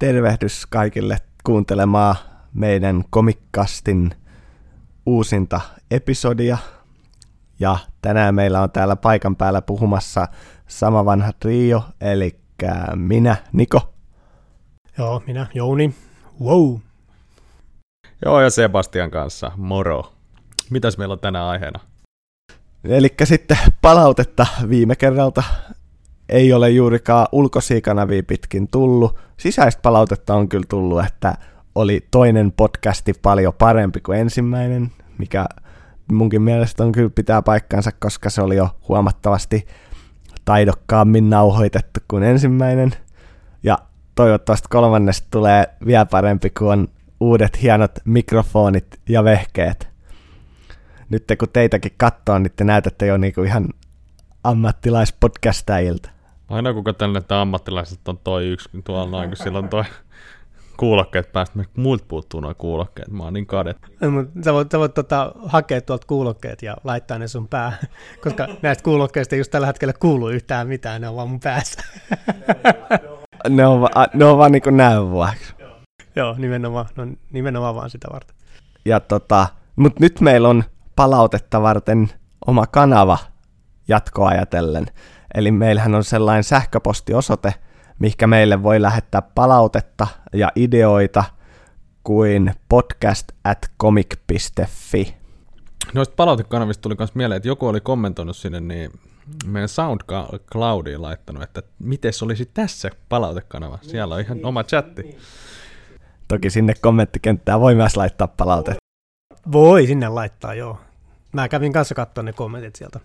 Tervehdys kaikille kuuntelemaan meidän Comiccastin uusinta episodia. Ja tänään meillä on täällä paikan päällä puhumassa sama vanha trio, eli minä, Niko. Joo, minä, Jouni. Wow. Joo, ja Sebastian kanssa. Moro. Mitäs meillä on tänään aiheena? Elikkä sitten palautetta viime kerralta. Ei ole juurikaan ulkoisia kanavia pitkin tullut. Sisäistä palautetta on kyllä tullut, että oli toinen podcasti paljon parempi kuin ensimmäinen, mikä munkin mielestä on kyllä pitää paikkansa, koska se oli jo huomattavasti taidokkaammin nauhoitettu kuin ensimmäinen. Ja toivottavasti kolmannesta tulee vielä parempi, kun on uudet hienot mikrofonit ja vehkeet. Nyt kun teitäkin katsoo, niin te näytätte jo niinku ihan ammattilaispodcastajilta. Aina kun katselen, että ammattilaiset on toi yksi, tuolla noin, kun silloin toi kuulokkeet päästä. Muilta puuttuu nuo kuulokkeet, mä oon niin kadet. Sä voit hakea tuolta kuulokkeet ja laittaa ne sun päähän, koska näistä kuulokkeista ei just tällä hetkellä kuulu yhtään mitään, ne on vaan mun päässä. Ne on vaan niin kuin näin vuoksi. Joo, nimenomaan vaan sitä varten. Ja mut nyt meillä on palautetta varten oma kanava jatkoajatellen. Eli meillähän on sellainen sähköpostiosoite, mihinkä meille voi lähettää palautetta ja ideoita kuin podcast@comic.fi. Noista palautekanavista tuli myös mieleen, että joku oli kommentoinut sinne, niin meidän SoundCloudiin laittanut, että miten olisi tässä palautekanava. Siellä on ihan oma chatti. Toki sinne kommenttikenttään voi myös laittaa palautetta. Voi sinne laittaa, joo. Mä kävin kanssa katsomaan ne kommentit sieltä.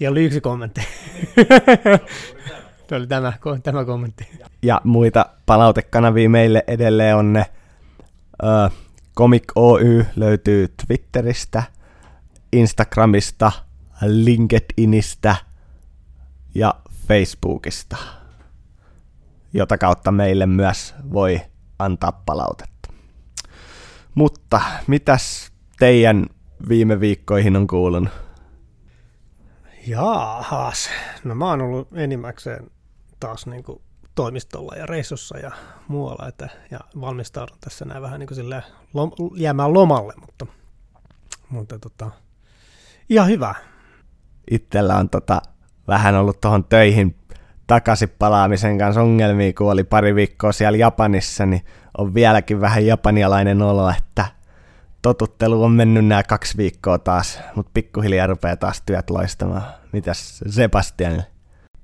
Ja oli yksi kommentti. Se oli tämä kommentti. Ja muita palautekanavia meille edelleen on ne. Comic Oy löytyy Twitteristä, Instagramista, LinkedInistä ja Facebookista, jota kautta meille myös voi antaa palautetta. Mutta mitäs teidän viime viikkoihin on kuulunut? Jaahas. No mä oon ollut enimmäkseen taas niin kuin toimistolla ja reissussa ja muualla, ja valmistaudun tässä näin vähän niin kuin silleen jäämään lomalle, mutta ihan hyvä. Itsellä on vähän ollut tuohon töihin takaisin palaamisen kanssa ongelmia, kun oli pari viikkoa siellä Japanissa, niin on vieläkin vähän japanialainen olo, että totuttelu on mennyt nämä 2 viikkoa taas, mutta pikkuhiljaa rupeaa taas työt loistamaan. Mitäs Sebastianille?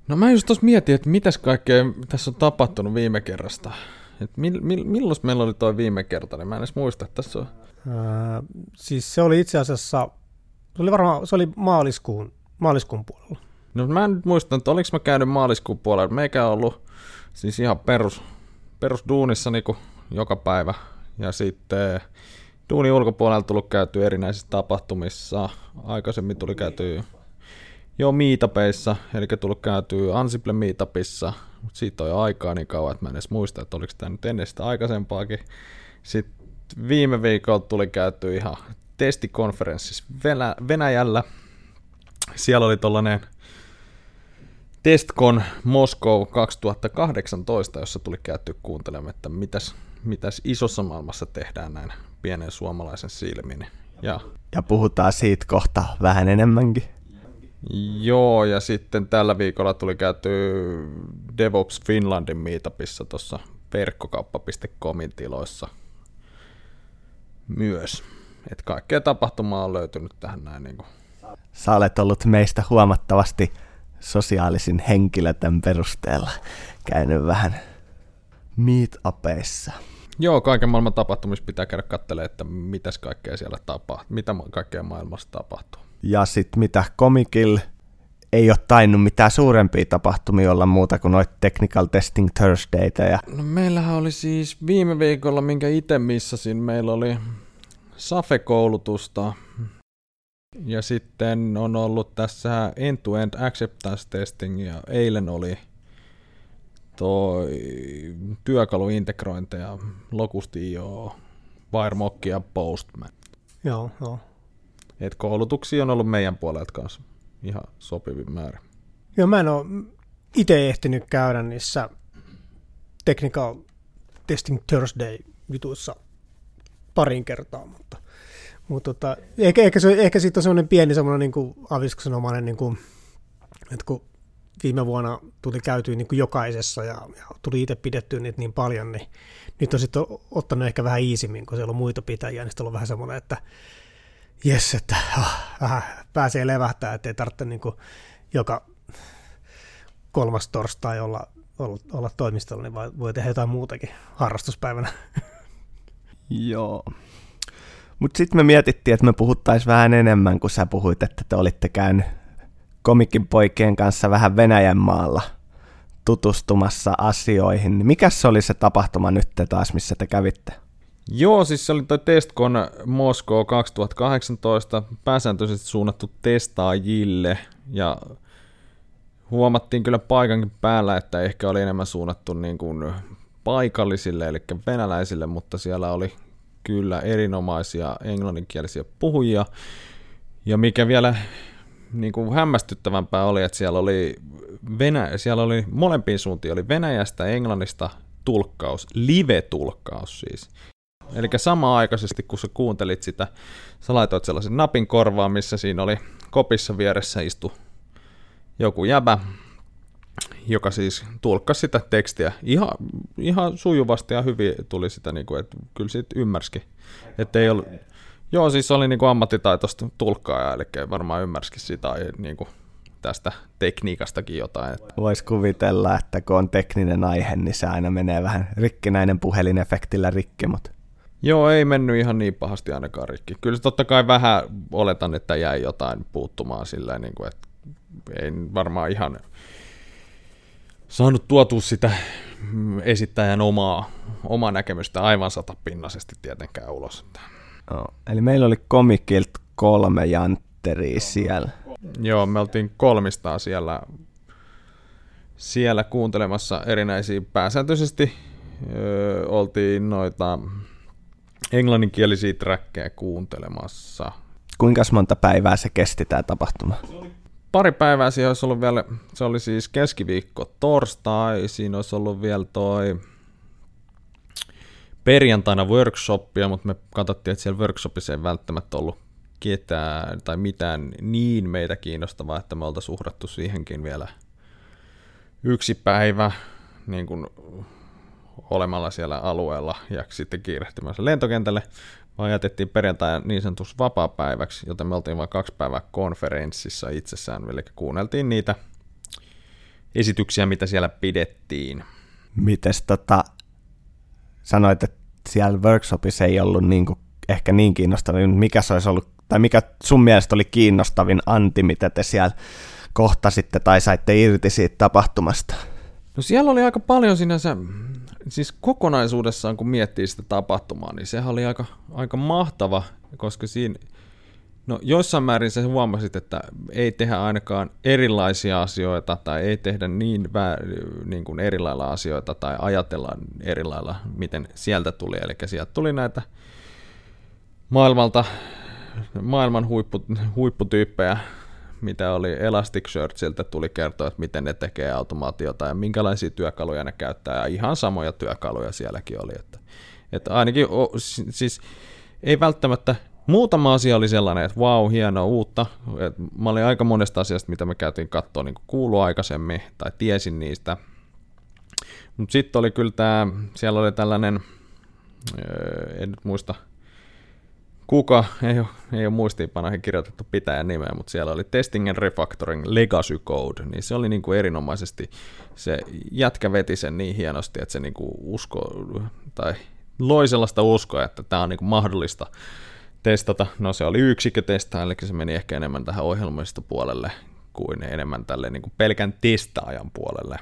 No mä just tuossa mietin, että mitäs kaikkea tässä on tapahtunut viime kerrasta. Milloin meillä oli toi viime kerta, niin mä en edes muista, että tässä on. Siis se oli itse asiassa, se oli maaliskuun puolella. No mä en nyt muista, että oliko mä käynyt maaliskuun puolella. Meikä on ollut siis ihan perusduunissa niin kuin joka päivä. Ja sitten duunin ulkopuolella tullut käytyä erinäisissä tapahtumissa. Aikaisemmin tuli käytyä jo meetupissa, eli tullut käytyä Ansible meetupissa. Mutta siitä on jo aikaa niin kauan, että mä en edes muista, että oliko tämä nyt ennen sitä aikaisempaakin. Sitten viime viikolla tuli käytyä ihan testikonferenssissa Venäjällä. Siellä oli tuollainen TestCon Moscow 2018, jossa tuli käytyä kuuntelemaan, että mitäs isossa maailmassa tehdään näin pienen suomalaisen silmin. Ja puhutaan siitä kohta vähän enemmänkin. Joo, ja sitten tällä viikolla tuli käytyä Devops Finlandin meetupissa tuossa verkkokauppa.comin tiloissa myös. Että kaikkea tapahtumaa on löytynyt tähän näin. Niin kuin. Sä olet ollut meistä huomattavasti sosiaalisin henkilö tämän perusteella. Käynyt vähän meet-upeissa. Joo, kaiken maailman tapahtumissa pitää käydä katselemaan, että mitäs kaikkea siellä tapahtuu, mitä kaikkea maailmassa tapahtuu. Ja sitten mitä Comicilla ei ole tainnut mitään suurempia tapahtumia olla muuta kuin noita Technical Testing Thursdayta. No meillähän oli siis viime viikolla, minkä itse missasin, meillä oli SAFE-koulutusta. Ja sitten on ollut tässä end-to-end acceptance testing, ja eilen oli toi työkaluintegrointeja, Locusti.io, Wiremock ja Postman. Joo. Et koulutuksia on ollut meidän puolelta kanssa ihan sopivin määrä. Joo, mä en ole itse ehtinyt käydä niissä Technical Testing Thursday-jutuissa parin kertaa, mutta ehkä siitä on semmoinen pieni niin avistuksenomainen, niin kuin, että kun viime vuonna tuli käytyä niin kuin jokaisessa ja tuli itse pidettyä niitä niin paljon, niin nyt on sitten ottanut ehkä vähän iisimmin, kun siellä on muita pitäjiä, niin sitten on vähän semmoinen, että jes, että pääsee levähtää, ettei tarvitse niin kuin joka kolmas torstai olla toimistolla, niin voi tehdä jotain muutakin harrastuspäivänä. Joo. Mutta sitten me mietittiin, että me puhuttaisiin vähän enemmän, kun sä puhuit, että te olitte käynyt komikin poikien kanssa vähän Venäjän maalla tutustumassa asioihin. Mikäs se oli se tapahtuma nyt taas, missä te kävitte? Joo, siis se oli toi TestCon Moscow 2018, pääsääntöisesti suunnattu testaajille, ja huomattiin kyllä paikankin päällä, että ehkä oli enemmän suunnattu niin kuin paikallisille, eli venäläisille, mutta siellä oli kyllä erinomaisia englanninkielisiä puhujia, ja mikä vielä niin kuin hämmästyttävämpää oli, että siellä oli molempiin suuntiin, oli Venäjästä ja Englannista tulkkaus, live-tulkkaus siis. Eli samaaikaisesti, kun sä kuuntelit sitä, sä laitoit sellaisen napin korvaan, missä siinä oli kopissa vieressä istu joku jäbä, joka siis tulkkasi sitä tekstiä ihan sujuvasti ja hyvin tuli sitä, niin kuin, että kyllä siitä ymmärsikin. Että ei ollut, joo, siis oli niin kuin ammattitaitoista tulkkaajaa, eli varmaan ymmärsikin sitä niin kuin tästä tekniikastakin jotain. Voisi kuvitella, että kun on tekninen aihe, niin se aina menee vähän rikkinäinen puhelinefektillä rikki, mutta... Joo, ei mennyt ihan niin pahasti ainakaan rikki. Kyllä totta kai vähän oletan, että jäi jotain puuttumaan silleen, niin kuin, että ei varmaan ihan saanut tuotua sitä esittäjän omaa näkemystä aivan satapinnaisesti tietenkään ulos. No, eli meillä oli komikilta 3 jantteria siellä. Joo, me oltiin 300 siellä kuuntelemassa erinäisiä. Pääsääntöisesti oltiin noita englanninkielisiä trackkejä kuuntelemassa. Kuinka monta päivää se kesti tämä tapahtuma? Pari päivää siinä olisi ollut vielä, se oli siis keskiviikko torstai, siinä olisi ollut vielä toi perjantaina workshoppia, mutta me katsottiin, että siellä workshopissa ei välttämättä ollut ketään tai mitään niin meitä kiinnostavaa, että me oltaisiin uhrattu siihenkin vielä yksi päivä niin kuin olemalla siellä alueella ja sitten kiirehtimässä lentokentälle, vaan jätettiin perjantaina niin sanotusti vapaapäiväksi, joten me oltiin vain 2 päivää konferenssissa itsessään, eli kuunneltiin niitä esityksiä, mitä siellä pidettiin. Mites sanoit, että siellä workshopissa ei ollut niin kuin ehkä niin kiinnostavin, mikä se olisi ollut, tai mikä sun mielestä oli kiinnostavin anti, mitä te siellä kohtasitte tai saitte irti siitä tapahtumasta? No siellä oli aika paljon sinänsä, siis kokonaisuudessaan kun miettii sitä tapahtumaa, niin sehän oli aika mahtava, koska siinä, no jossain määrin sä huomasit, että ei tehdä ainakaan erilaisia asioita tai ei tehdä niin kuin eri lailla asioita tai ajatellaan eri lailla, miten sieltä tuli, eli sieltä tuli näitä maailman huipputyyppejä, mitä oli Elasticsearchilta, tuli kertoa, että miten ne tekee automaatiota ja minkälaisia työkaluja ne käyttää, ja ihan samoja työkaluja sielläkin oli. Että ainakin, siis ei välttämättä, muutama asia oli sellainen, että vau, hienoa uutta. Että mä olin aika monesta asiasta, mitä me käytiin katsoa niin kuin kuuluu aikaisemmin, tai tiesin niistä. Mutta sitten oli kyllä tämä, siellä oli tällainen, en nyt muista, kuka, ei ole muistiinpanoihin kirjoitettu pitäjän nimeä, mutta siellä oli Testing and Refactoring Legacy Code, niin se oli niin kuin erinomaisesti, se jätkä veti sen niin hienosti, että se niin kuin loi sellaista uskoa, että tämä on niin kuin mahdollista testata. No se oli yksikkötesta, eli se meni ehkä enemmän tähän ohjelmistopuolelle kuin enemmän tälle niin kuin pelkän testaajan puolelle.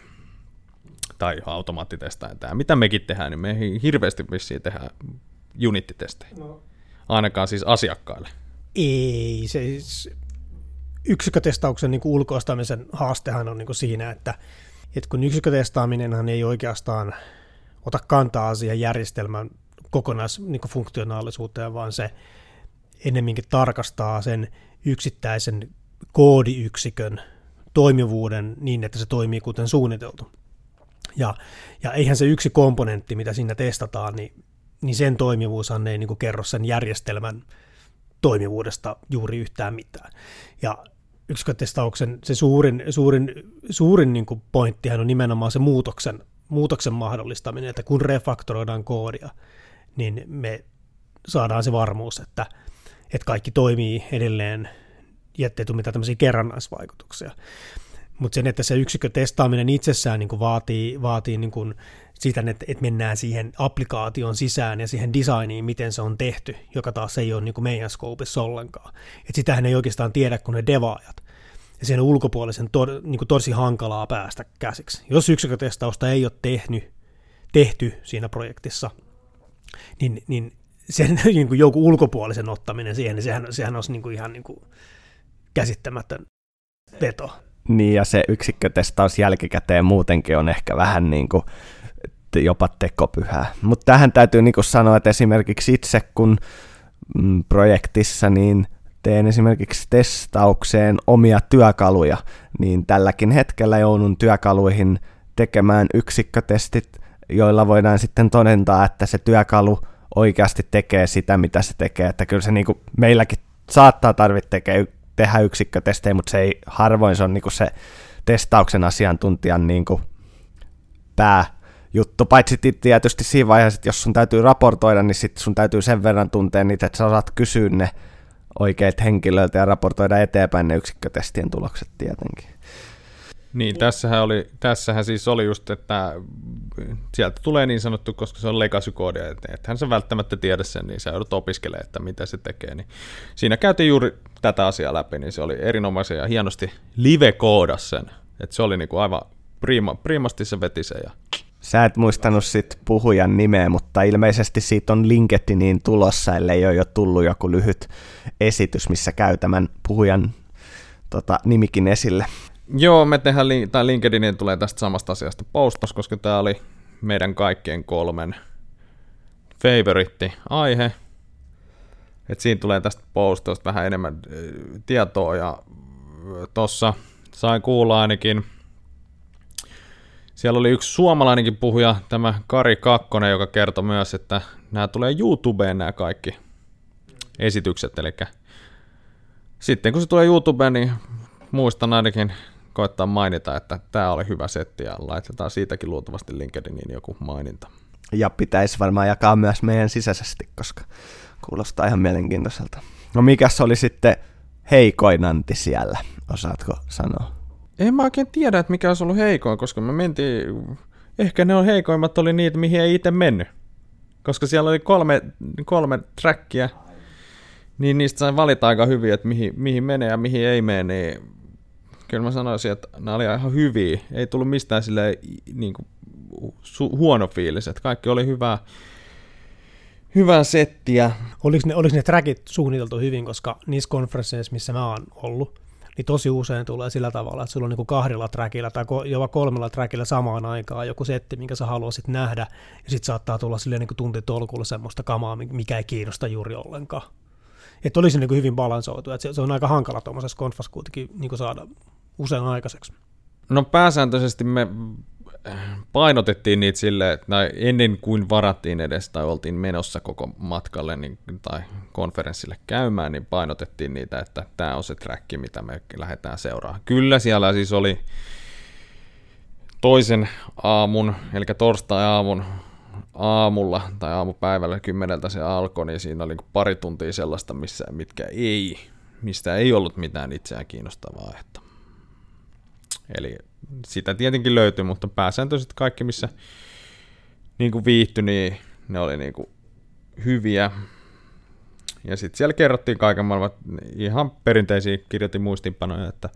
Tai automaattitestaajan tämä. Mitä mekin tehdään, niin me ei hirveästi vissiin tehdä unittitestejä. No. Ainakaan siis asiakkaille. Ei, se siis yksikkötestauksen niin kuin ulkoistamisen haastehan on niin kuin siinä, että kun yksikkötestaaminenhan ei oikeastaan ota kantaa siihen järjestelmän kokonaisfunktionaalisuuteen, niin vaan se ennemminkin tarkastaa sen yksittäisen koodiyksikön toimivuuden niin, että se toimii kuten suunniteltu. Ja eihän se yksi komponentti, mitä siinä testataan, niin sen toimivuushan ei niin kuin kerro sen järjestelmän toimivuudesta juuri yhtään mitään. Ja yksikkötestauksen se suurin niin kuin pointtihan on nimenomaan se muutoksen mahdollistaminen, että kun refaktoroidaan koodia, niin me saadaan se varmuus, että kaikki toimii edelleen, ettei tule mitään tämmöisiä kerrannaisvaikutuksia. Mutta sen, että se yksikkötestaaminen itsessään niin kuin vaatii niin kuin sitä, että mennään siihen applikaation sisään ja siihen designiin, miten se on tehty, joka taas ei ole niin kuin meidän scoopissa ollenkaan. Et sitähän ei oikeastaan tiedä kuin ne devaajat. Ja sen ulkopuolisen niin kuin tosi hankalaa päästä käsiksi. Jos yksikkötestausta ei ole tehty siinä projektissa, niin sen niin kuin joku ulkopuolisen ottaminen siihen, niin sehän olisi niin kuin ihan niin kuin käsittämätön veto. Niin, ja se yksikkötestaus jälkikäteen muutenkin on ehkä vähän niin kuin jopa tekopyhää. Mutta tähän täytyy niin kuin sanoa, että esimerkiksi itse kun projektissa niin teen esimerkiksi testaukseen omia työkaluja, niin tälläkin hetkellä joudun työkaluihin tekemään yksikkötestit, joilla voidaan sitten todentaa, että se työkalu oikeasti tekee sitä, mitä se tekee. Että kyllä se niin kuin meilläkin saattaa tehdä yksikkötestejä, mutta se ei harvoin, se on niinku se testauksen asiantuntijan niinku pääjuttu, paitsi tietysti siinä vaiheessa, että jos sun täytyy raportoida, niin sit sun täytyy sen verran tuntea niitä, että sä osaat kysyä ne oikeilta henkilöiltä ja raportoida eteenpäin ne yksikkötestien tulokset tietenkin. Niin, tässähän siis oli just, että sieltä tulee niin sanottu, koska se on legacy-koodi, ethän sä välttämättä tiedä sen, niin sä joudut opiskelemaan, että mitä se tekee. Niin siinä käytiin juuri tätä asiaa läpi, niin se oli erinomaisen ja hienosti live-kooda sen. Että se oli niinku aivan primasti se veti sen. Ja... Sä et muistanut sit puhujan nimeä, mutta ilmeisesti siitä on LinkedInin tulossa, ellei ole jo tullut joku lyhyt esitys, missä käy tämän puhujan nimikin esille. Joo, me tehdään, tai LinkedInin tulee tästä samasta asiasta postaus, koska tämä oli meidän kaikkien kolmen favoritti aihe. Et siinä tulee tästä postausta vähän enemmän tietoa, ja tuossa sain kuulla ainakin, siellä oli yksi suomalainenkin puhuja, tämä Kari Kakkonen, joka kertoi myös, että nämä tulee YouTubeen nämä kaikki esitykset, eli sitten kun se tulee YouTubeen, niin muistan ainakin koittaa mainita, että tämä oli hyvä setti ja laitetaan siitäkin luultavasti LinkedIniin joku maininta. Ja pitäisi varmaan jakaa myös meidän sisäisesti, koska kuulostaa ihan mielenkiintoiselta. No mikäs oli sitten heikoin anti siellä, osaatko sanoa? En mä oikein tiedä, että mikä olisi ollut heikoin, koska me mentiin, ehkä ne on heikoimmat oli niitä, mihin ei itse mennyt. Koska siellä oli kolme trackia, niin niistä sain valita aika hyvin, että mihin menee ja mihin ei mene, niin kyllä mä sanoisin, että nämä olivat ihan hyviä. Ei tullut mistään silleen niin kuin huono fiilis, että kaikki oli hyvää settiä. Oliko ne trackit suunniteltu hyvin, koska niissä konferensseissa, missä mä oon ollut, niin tosi usein tulee sillä tavalla, että sulla on niin kuin 2 trackilla tai jopa 3 trackilla samaan aikaan joku setti, minkä sä haluaisit nähdä, ja sitten saattaa tulla silleen niin kuin tuntitolkulla semmoista kamaa, mikä ei kiinnosta juuri ollenkaan. Että olisi niin kuin hyvin balansoitu, että se on aika hankala tuommoisessa konfassa kuitenkin niin kuin saada usein aikaiseksi. No pääsääntöisesti me painotettiin niitä silleen, tai ennen kuin varattiin edes tai oltiin menossa koko matkalle niin, tai konferenssille käymään, niin painotettiin niitä, että tämä on se track, mitä me lähdetään seuraamaan. Kyllä siellä siis oli toisen aamun, eli torstai-aamun, aamulla tai aamupäivällä 10 se alkoi, niin siinä oli pari tuntia sellaista, mistä ei ollut mitään itseään kiinnostavaa. Eli sitä tietenkin löytyi, mutta pääsääntöisesti kaikki, missä niin viihtyi, niin ne oli niin hyviä. Ja sitten siellä kerrottiin kaiken maailman ihan perinteisiä, kirjoitin muistiinpanoja, että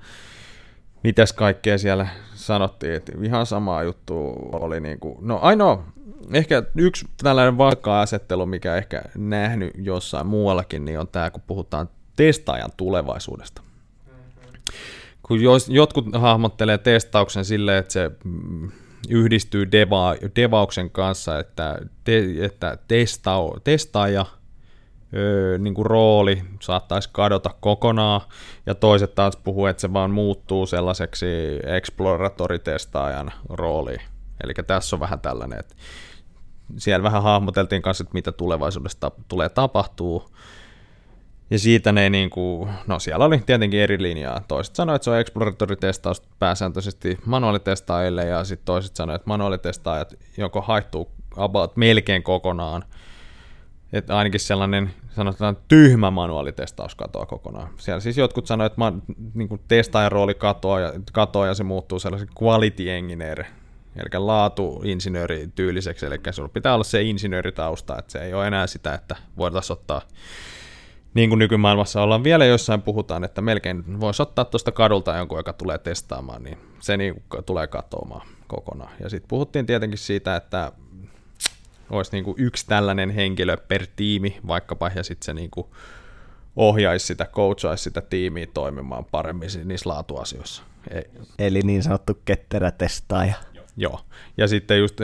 mitäs kaikkea siellä sanottiin, että ihan samaa juttua oli niinku, no ainoa, ehkä yksi tällainen vakaa-asettelu, mikä ehkä nähnyt jossain muuallakin, niin on tämä, kun puhutaan testaajan tulevaisuudesta. Kun jotkut hahmottelee testauksen silleen, että se yhdistyy devauksen kanssa, että testaaja niin kuin rooli saattaisi kadota kokonaan, ja toiset taas puhuu, että se vaan muuttuu sellaiseksi exploratori-testaajan rooliin. Eli tässä on vähän tällainen, että siellä vähän hahmoteltiin kanssa, että mitä tulevaisuudessa tulee tapahtuu. Ja siitä ne niin kuin, no siellä oli tietenkin eri linjaa. Toiset sanoi, että se on exploratortestaus pääsääntöisesti manuaalitestaajille, ja sitten toiset sanoi, että manuaalitestaajat joko haihtuu about melkein kokonaan, että ainakin sellainen sanotaan tyhmä manuaalitestaus katoaa kokonaan. Siellä siis jotkut sanoi, että niin testaajan rooli katoaa ja se muuttuu sellaisen quality engineer, eli laatuinsinööri tyyliseksi, eli sinulla pitää olla se insinööritausta, että se ei ole enää sitä, että voitaisiin ottaa, niin kuin nykymaailmassa ollaan vielä jossain puhutaan, että melkein voisi ottaa tuosta kadulta jonkun, joka tulee testaamaan, niin se niin tulee katoamaan kokonaan. Ja sitten puhuttiin tietenkin siitä, että olisi niin kuin yksi tällainen henkilö per tiimi vaikkapa, ja sitten se niin kuin ohjaisi sitä, coachaisi sitä tiimiä toimimaan paremmin niissä laatuasioissa. Ei. Eli niin sanottu ketterä testaaja. Joo, ja sitten just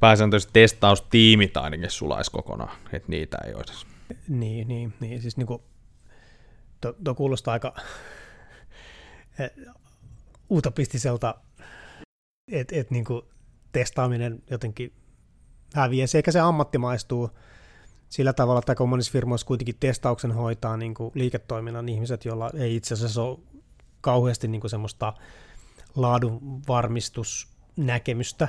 pääsääntöisesti testaustiimit ainakin sulaisi kokonaan, että niitä ei olisi. Niin. Siis niinku, tuo kuulostaa aika utopistiselta, että niinku testaaminen jotenkin häviäisi, eikä se ammattimaistuu sillä tavalla, että aika monissa firmoissa kuitenkin testauksen hoitaa niinku liiketoiminnan ihmiset, joilla ei itse asiassa ole kauheasti niinku semmoista laadunvarmistusnäkemystä.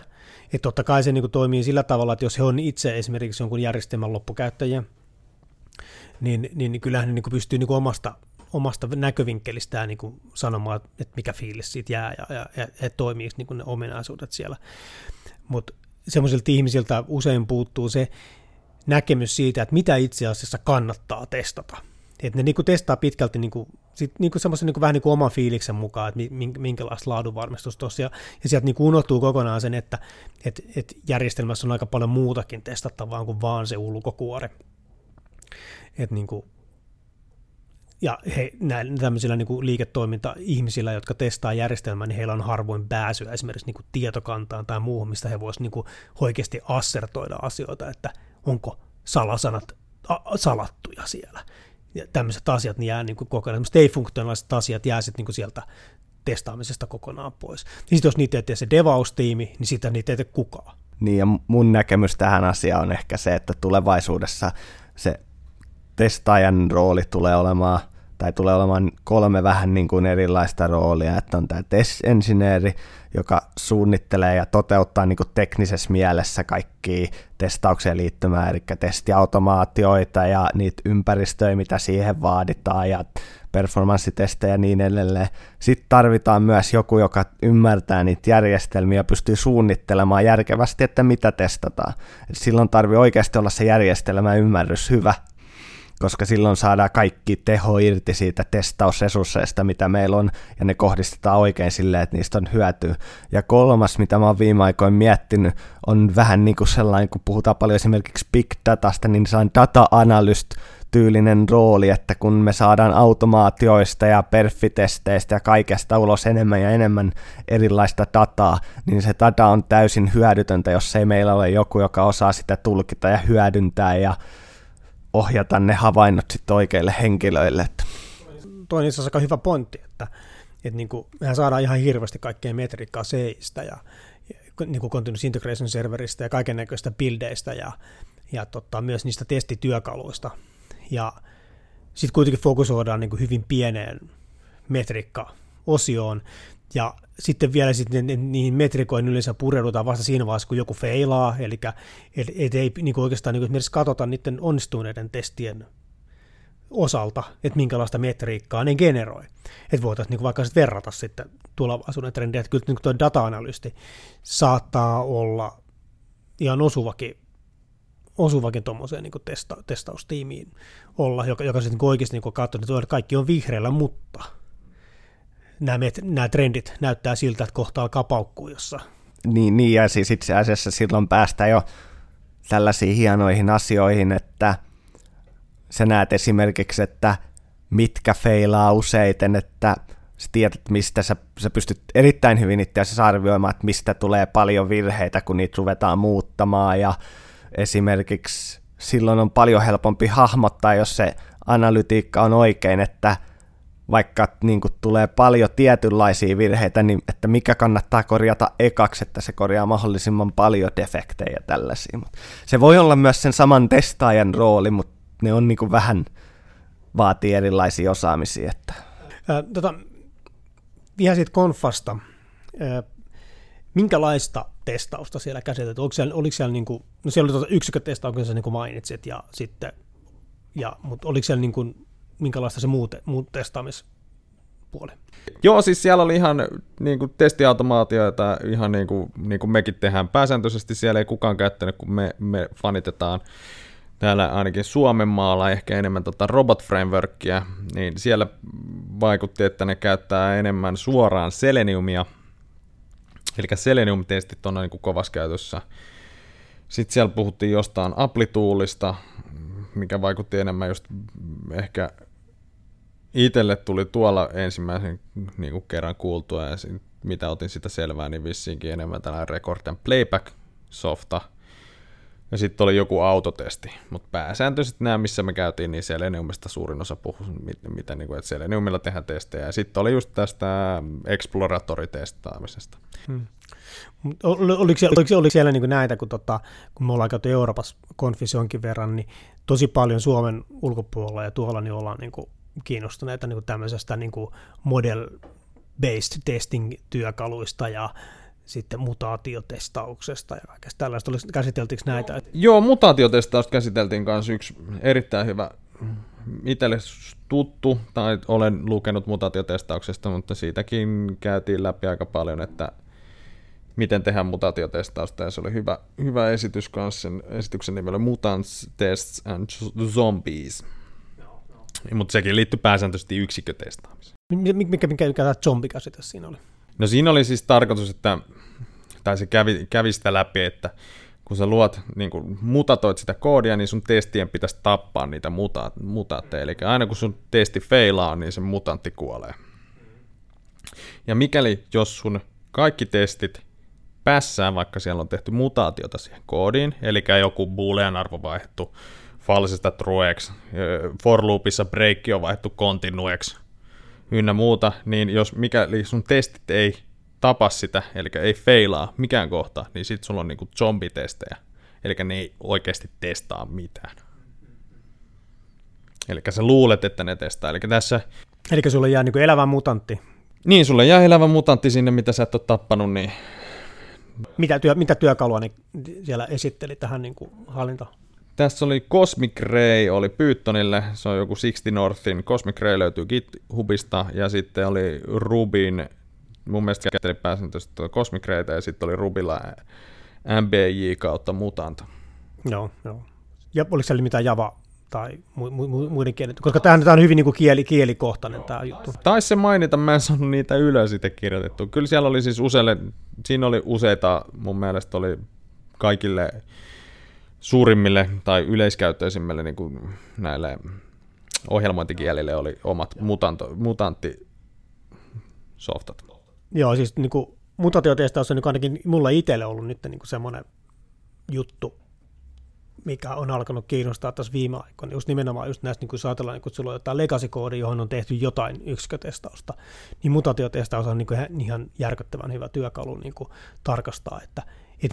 Et totta kai se niinku toimii sillä tavalla, että jos he on itse esimerkiksi jonkun järjestelmän loppukäyttäjiä, niin kyllähän ne niin pystyy niin omasta näkövinkkelistään niin sanomaan, että mikä fiilis siitä jää ja toimiiko niin ne ominaisuudet siellä. Mutta semmoisilta ihmisiltä usein puuttuu se näkemys siitä, että mitä itse asiassa kannattaa testata. Et ne niin testaa pitkälti niin semmoisen niin vähän niin oman fiiliksen mukaan, että minkälaista laadunvarmistusta on. Ja sieltä niin unohtuu kokonaan sen, että järjestelmässä on aika paljon muutakin testattavaa kuin vaan se ulkokuori. Et niinku, ja tämmöisillä niinku liiketoiminta-ihmisillä, jotka testaa järjestelmää, niin heillä on harvoin pääsyä esimerkiksi niinku tietokantaan tai muuhun, mistä he voisivat niinku oikeasti assertoida asioita, että onko salasanat salattuja siellä. Ja tämmöiset asiat niin jää niinku kokonaan, tämmöiset ei-funktionaaliset asiat jää sitten niinku sieltä testaamisesta kokonaan pois. Ja sitten jos niitä ei tee se devaustiimi, niin sitä niitä ei tee kukaan. Niin ja mun näkemys tähän asiaan on ehkä se, että tulevaisuudessa se testaajan rooli tulee olemaan kolme vähän niin kuin erilaista roolia, että on tämä test-engineeri, joka suunnittelee ja toteuttaa niin kuin teknisessä mielessä kaikkia testaukseen liittymää, eli testiautomaatioita ja niitä ympäristöjä, mitä siihen vaaditaan ja performanssitestejä ja niin edelleen. Sitten tarvitaan myös joku, joka ymmärtää niitä järjestelmiä ja pystyy suunnittelemaan järkevästi, että mitä testataan. Silloin tarvii oikeasti olla se järjestelmäymmärrys hyvä, koska silloin saadaan kaikki teho irti siitä testausresursseista, mitä meillä on, ja ne kohdistetaan oikein silleen, että niistä on hyötyä. Ja kolmas, mitä mä oon viime aikoina miettinyt, on vähän niin kuin sellainen, kun puhutaan paljon esimerkiksi big datasta, niin se on data-analyst-tyylinen rooli, että kun me saadaan automaatioista ja perfitesteistä ja kaikesta ulos enemmän ja enemmän erilaista dataa, niin se data on täysin hyödytöntä, jos ei meillä ole joku, joka osaa sitä tulkita ja hyödyntää ja ohjata ne havainnot sitten oikeille henkilöille. Toi on itse asiassa aika hyvä pointti, että niin kuin mehän saadaan ihan hirveästi kaikkea metriikkaa seistä ja niin kuin continuous integration serveristä ja kaiken näköistä buildeistä ja myös niistä testityökaluista. Ja sitten kuitenkin fokusoidaan niin kuin hyvin pieneen metriikka-osioon ja sitten vielä niihin metrikoihin yleensä pureudutaan vasta siinä vaiheessa, kun joku feilaa, eli ei niin oikeastaan niin esimerkiksi katsota niiden onnistuneiden testien osalta, että minkälaista metriikkaa ne generoi. Että voitaisiin niin vaikka sitten verrata sitten tulevaisuuden trendiä, että kyllä niin tuo data-analyysti saattaa olla ihan osuvakin tuommoiseen niin testaustiimiin olla, joka sitten niin oikeasti niin katsoo, että kaikki on vihreällä, mutta nämä trendit näyttää siltä, että kohta alkaa paukkuu jossain. Niin, ja siis itse asiassa silloin päästään jo tällaisiin hienoihin asioihin, että sä näet esimerkiksi, että mitkä feilaa useiten, että sä tiedät, mistä sä pystyt erittäin hyvin itse asiassa arvioimaan, että mistä tulee paljon virheitä, kun niitä ruvetaan muuttamaan, ja esimerkiksi silloin on paljon helpompi hahmottaa, jos se analytiikka on oikein, että vaikka niin kuin tulee paljon tietynlaisia virheitä, niin että mikä kannattaa korjata ekaksi, että se korjaa mahdollisimman paljon defektejä ja tällaisia. Mut se voi olla myös sen saman testaajan rooli, mutta ne on niin kuin vähän vaatii erilaisia osaamisia. Että. Ihan siitä konfasta. Minkälaista testausta siellä käsiteltiin? Oliko siellä niin kuin, no siellä oli yksikkötestauksia, niin kuin mainitsit, ja sitten, mutta oliko siellä niin kuin, minkälaista se muu testaamispuoli? Joo, siis siellä oli ihan niin kuin testiautomaatioita, ihan niin kuin mekin tehdään pääsääntöisesti. Siellä ei kukaan käyttänyt, kun me fanitetaan täällä ainakin Suomen maalla ehkä enemmän Robot Frameworkia, niin siellä vaikutti, että ne käyttää enemmän suoraan Seleniumia. Eli Selenium-testit on niin kuin kovassa käytössä. Sitten siellä puhuttiin jostain Apple-toolista, mikä vaikutti enemmän just ehkä itselle tuli tuolla ensimmäisen niin kuin kerran kuultua, ja mitä otin sitä selvää, niin vissiinkin enemmän tällainen record and playback-softa. Ja sitten oli joku autotesti, mutta pääsääntöisesti nämä, missä me käytiin, niin Seleniumista suurin osa puhui, mitä niin kuin, että Seleniumilla tehdään testejä. Ja sitten oli just tästä exploratoritestaamisesta. Oliko siellä niin kuin näitä, kun me ollaan käyty Euroopassa konfis jonkin verran, niin tosi paljon Suomen ulkopuolella ja tuolla niin ollaan niin kuin kiinnostuneita niin kuin tämmöisestä niin kuin model-based testing-työkaluista ja sitten mutaatiotestauksesta ja kaikesta tällaista. Käsiteltiinkö näitä? Joo, mutaatiotestausta käsiteltiin kanssa yksi erittäin hyvä itselle tuttu, tai olen lukenut mutaatiotestauksesta, mutta siitäkin käytiin läpi aika paljon, että miten tehdään mutaatiotestausta, ja se oli hyvä esitys kanssa, sen esityksen nimellä Mutants, Tests and Zombies. No. Mutta sekin liittyy pääsääntöisesti yksikkötestaamiseen. Mikä tämä zombikäsite siinä oli? No siinä oli siis tarkoitus, että, tai se kävi sitä läpi, että kun sä luot, niin kun mutatoit sitä koodia, niin sun testien pitäisi tappaa niitä mutaatteja. Eli aina kun sun testi feilaa, niin se mutantti kuolee. Ja mikäli jos sun kaikki testit pässää, vaikka siellä on tehty mutaatiota siihen koodiin, eli joku boolean arvo vaihtu falsesta trueksi, for loopissa breikki on vaihtu continueksi, ynnä muuta, niin jos mikäli sun testit ei tapa sitä, eli ei feilaa mikään kohta, niin sit sulla on niinku zombitestejä, eli ne ei oikeasti testaa mitään. Eli sä luulet, että ne testaa, eli tässä... Eli sulle jää niinku elävä mutantti. Niin, sulle jää elävä mutantti sinne, mitä sä et ole tappanut, niin... Mitä työkalua niin siellä esitteli tähän niinku hallintaan? Tässä oli Cosmic Ray, oli Pythonille, se on joku Sixtynorthin, Cosmic Ray löytyy GitHubista, ja sitten oli Rubin, mun mielestä käsitteli pääsääntöisesti Cosmic Rayta, ja sitten oli Rubilla MBJ kautta Mutant. Joo. Ja oliko siellä mitään Java tai muiden kielen, koska tämä on hyvin niin kuin kielikohtainen tämä juttu. Taisi se mainita, mä en saanut niitä ylös itse kirjoitettua. Kyllä siellä oli siis useita, mun mielestä oli kaikille... suurimmille tai yleiskäyttöisimmille niin kuin näille ohjelmointikielille oli omat mutanttisoftat. Joo, siis niin kuin mutaatiotestaus on niin kuin ainakin mulla itselle ollut nyt niin kuin semmoinen juttu, mikä on alkanut kiinnostaa tässä viime aikoina. Just nimenomaan just näistä, niin kun ajatellaan, niin kun sulla on jotain legacy-koodi, johon on tehty jotain yksikkötestausta, niin mutaatiotestaus on niin kuin ihan järkyttävän hyvä työkalu niin kuin tarkastaa, että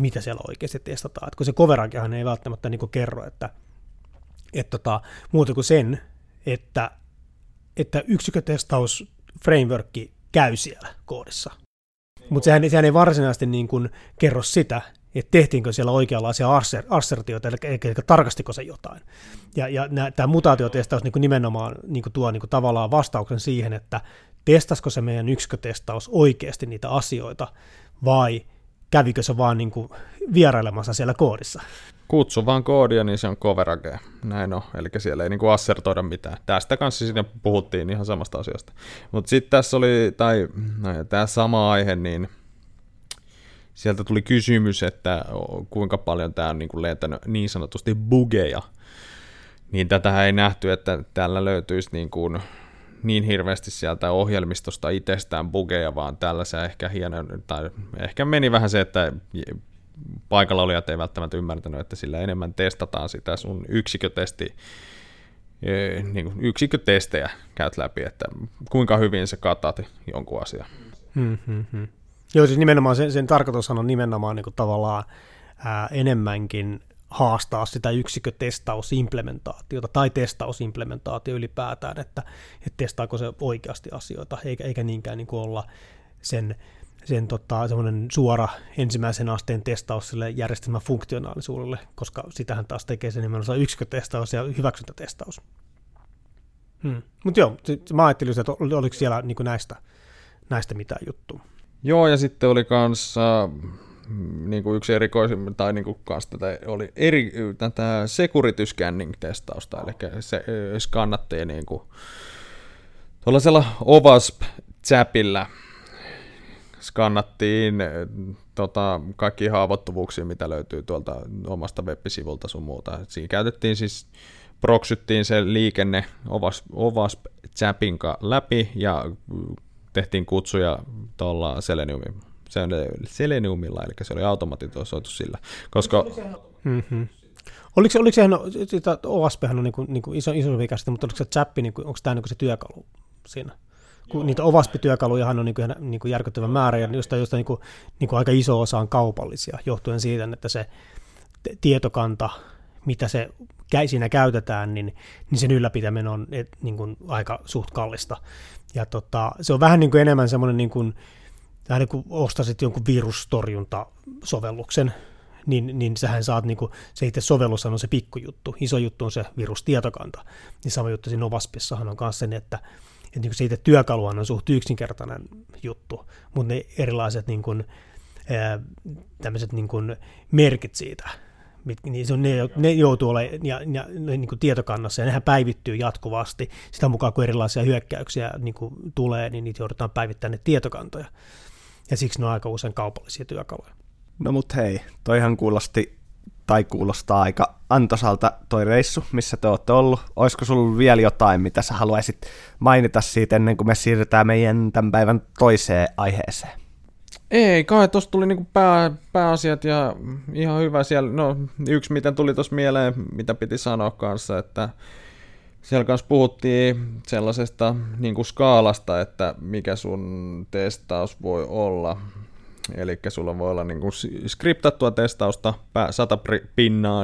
mitä siellä oikeasti testataan. Että kun se coverankinhan ei välttämättä niin kuin kerro, että muuta kuin sen, että yksikkötestaus-frameworkki käy siellä koodissa. Mutta sehän ei varsinaisesti niin kuin kerro sitä, että tehtiinkö siellä oikeanlaisia assertioita, eli tarkastiko se jotain. Ja tämä mutaatiotestaus niin kuin nimenomaan niin kuin tuo niin kuin tavallaan vastauksen siihen, että testasko se meidän yksikkötestaus oikeasti niitä asioita, vai kävikö se vaan niin kuin vierailemassa siellä koodissa? Kutsu vaan koodia, niin se on coverage. Näin on, eli siellä ei niin kuin assertoida mitään. Tästä kanssa siinä puhuttiin ihan samasta asiasta. Mutta sitten tässä oli, tai tämä sama aihe, niin sieltä tuli kysymys, että kuinka paljon tämä on niin kuin lentänyt niin sanotusti bugeja. Niin tätähän ei nähty, että täällä löytyisi niin hirveästi sieltä ohjelmistosta itsestään bugeja, vaan tällaisia ehkä hienoja, tai ehkä meni vähän se, että paikalla olijat ei välttämättä ymmärtänyt, että sillä enemmän testataan sitä sun yksikkötesti niin kuin yksikkötestejä käyt läpi, että kuinka hyvin se katat jonkun asian. Mm-hmm. Joo, siis nimenomaan sen tarkoitushan on nimenomaan niin kuin tavallaan enemmänkin haastaa sitä yksikkötestausimplementaatiota tai testausimplementaatio ylipäätään, että testaako se oikeasti asioita, eikä niinkään niin kuin olla sen semmoinen suora ensimmäisen asteen testaus sille järjestelmän funktionaalisuudelle, koska sitähän taas tekee se nimenomaan yksikkötestaus ja hyväksyntätestaus. Mutta joo, mä ajattelin, että oliko siellä niin kuin näistä mitään juttua. Joo, ja sitten oli kanssa niin kuin yksi erikoisin, tai niin kuin kanssa tätä, oli tätä security scanning-testausta, eli se skannattiin niin kuin tuollaisella OWASP ZAPilla, skannattiin kaikki haavoittuvuuksia, mitä löytyy tuolta omasta web-sivulta sun muuta. Siinä käytettiin siis, proksyttiin se liikenne OWASP ZAPin läpi ja tehtiin kutsuja tuolla Seleniumilla, eli se oli automatisoitu sillä. Koska oliko sehän, OWASPhan on niinku iso viikasta, mutta oliko se ZAP, onko tämä se työkalu siinä? Kun niitä OWASP-työkalujahan on niin kuin järkyttävä määrä, ja josta niin kuin aika iso osa on kaupallisia, johtuen siitä, että se tietokanta, mitä se siinä käytetään, niin sen ylläpitäminen on niin kuin aika suht kallista. Ja se on vähän niin kuin enemmän semmoinen, niin kuin ostasit jonkun virustorjuntasovelluksen, niin sähän saat, niin kuin, se itse sovellus on se pikkujuttu, iso juttu on se virustietokanta. Niin sama juttu siinä OWASPissahan on myös sen, että niin kuin se itse työkaluhan on suht yksinkertainen juttu, mutta ne erilaiset niin kuin, tämmöiset niin kuin merkit siitä, ne joutuu olemaan ja, niin kuin tietokannassa, ja nehän päivittyy jatkuvasti. Sitä mukaan, kun erilaisia hyökkäyksiä niin kuin tulee, niin niitä joudutaan päivittämään ne tietokantoja, ja siksi ne on aika usein kaupallisia työkaluja. No mut hei, toihan kuulostaa aika antoisalta toi reissu, missä te olette ollut. Olisiko sulla vielä jotain, mitä sä haluaisit mainita siitä ennen kuin me siirrytään meidän tämän päivän toiseen aiheeseen? Ei kai, tuossa tuli niinku pääasiat ja ihan hyvä siellä. No yksi, mitä tuli tuossa mieleen, mitä piti sanoa kanssa, että siellä kanssa puhuttiin sellaisesta niinku skaalasta, että mikä sun testaus voi olla. Eli sulla voi olla niin kuin skriptattua testausta 100%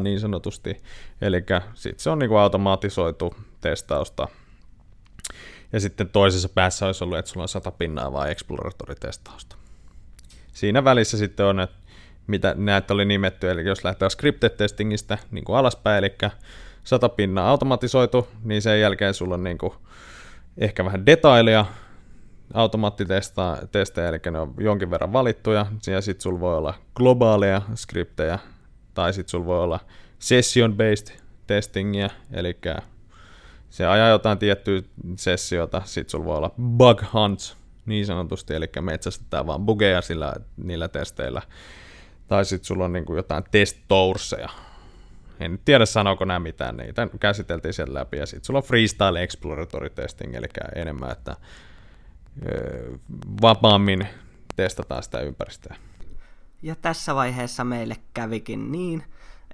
niin sanotusti, eli sitten se on niin kuin automaatisoitu testausta. Ja sitten toisessa päässä olisi ollut, että sulla on 100% vaan exploratoritestausta. Siinä välissä sitten on, että mitä näitä oli nimetty, eli jos lähtee scripted testingistä niin kuin alaspäin, eli 100% automatisoitu, niin sen jälkeen sulla on niin kuin ehkä vähän detailia, automaattitestejä, eli ne on jonkin verran valittuja, ja sitten sulla voi olla globaaleja skriptejä, tai sitten sulla voi olla session-based testingiä, eli se ajaa jotain tiettyä sessiota, sitten sulla voi olla bug hunts, niin sanotusti, eli metsästetään vaan bugeja niillä testeillä, tai sitten sulla on niinku jotain test-tourseja. En tiedä sanooko nämä mitään, niitä käsiteltiin sen läpi, ja sitten sulla on freestyle exploratory testing, eli enemmän, että vapaammin testataan sitä ympäristöä. Ja tässä vaiheessa meille kävikin niin,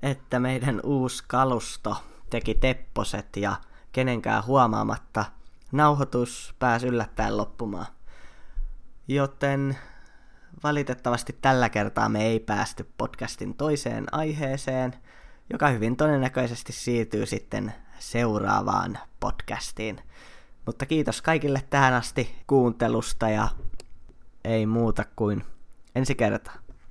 että meidän uusi kalusto teki tepposet ja kenenkään huomaamatta nauhoitus pääsi yllättäen loppumaan. Joten valitettavasti tällä kertaa me ei päästy podcastin toiseen aiheeseen, joka hyvin todennäköisesti siirtyy sitten seuraavaan podcastiin. Mutta kiitos kaikille tähän asti kuuntelusta ja ei muuta kuin ensi kertaa.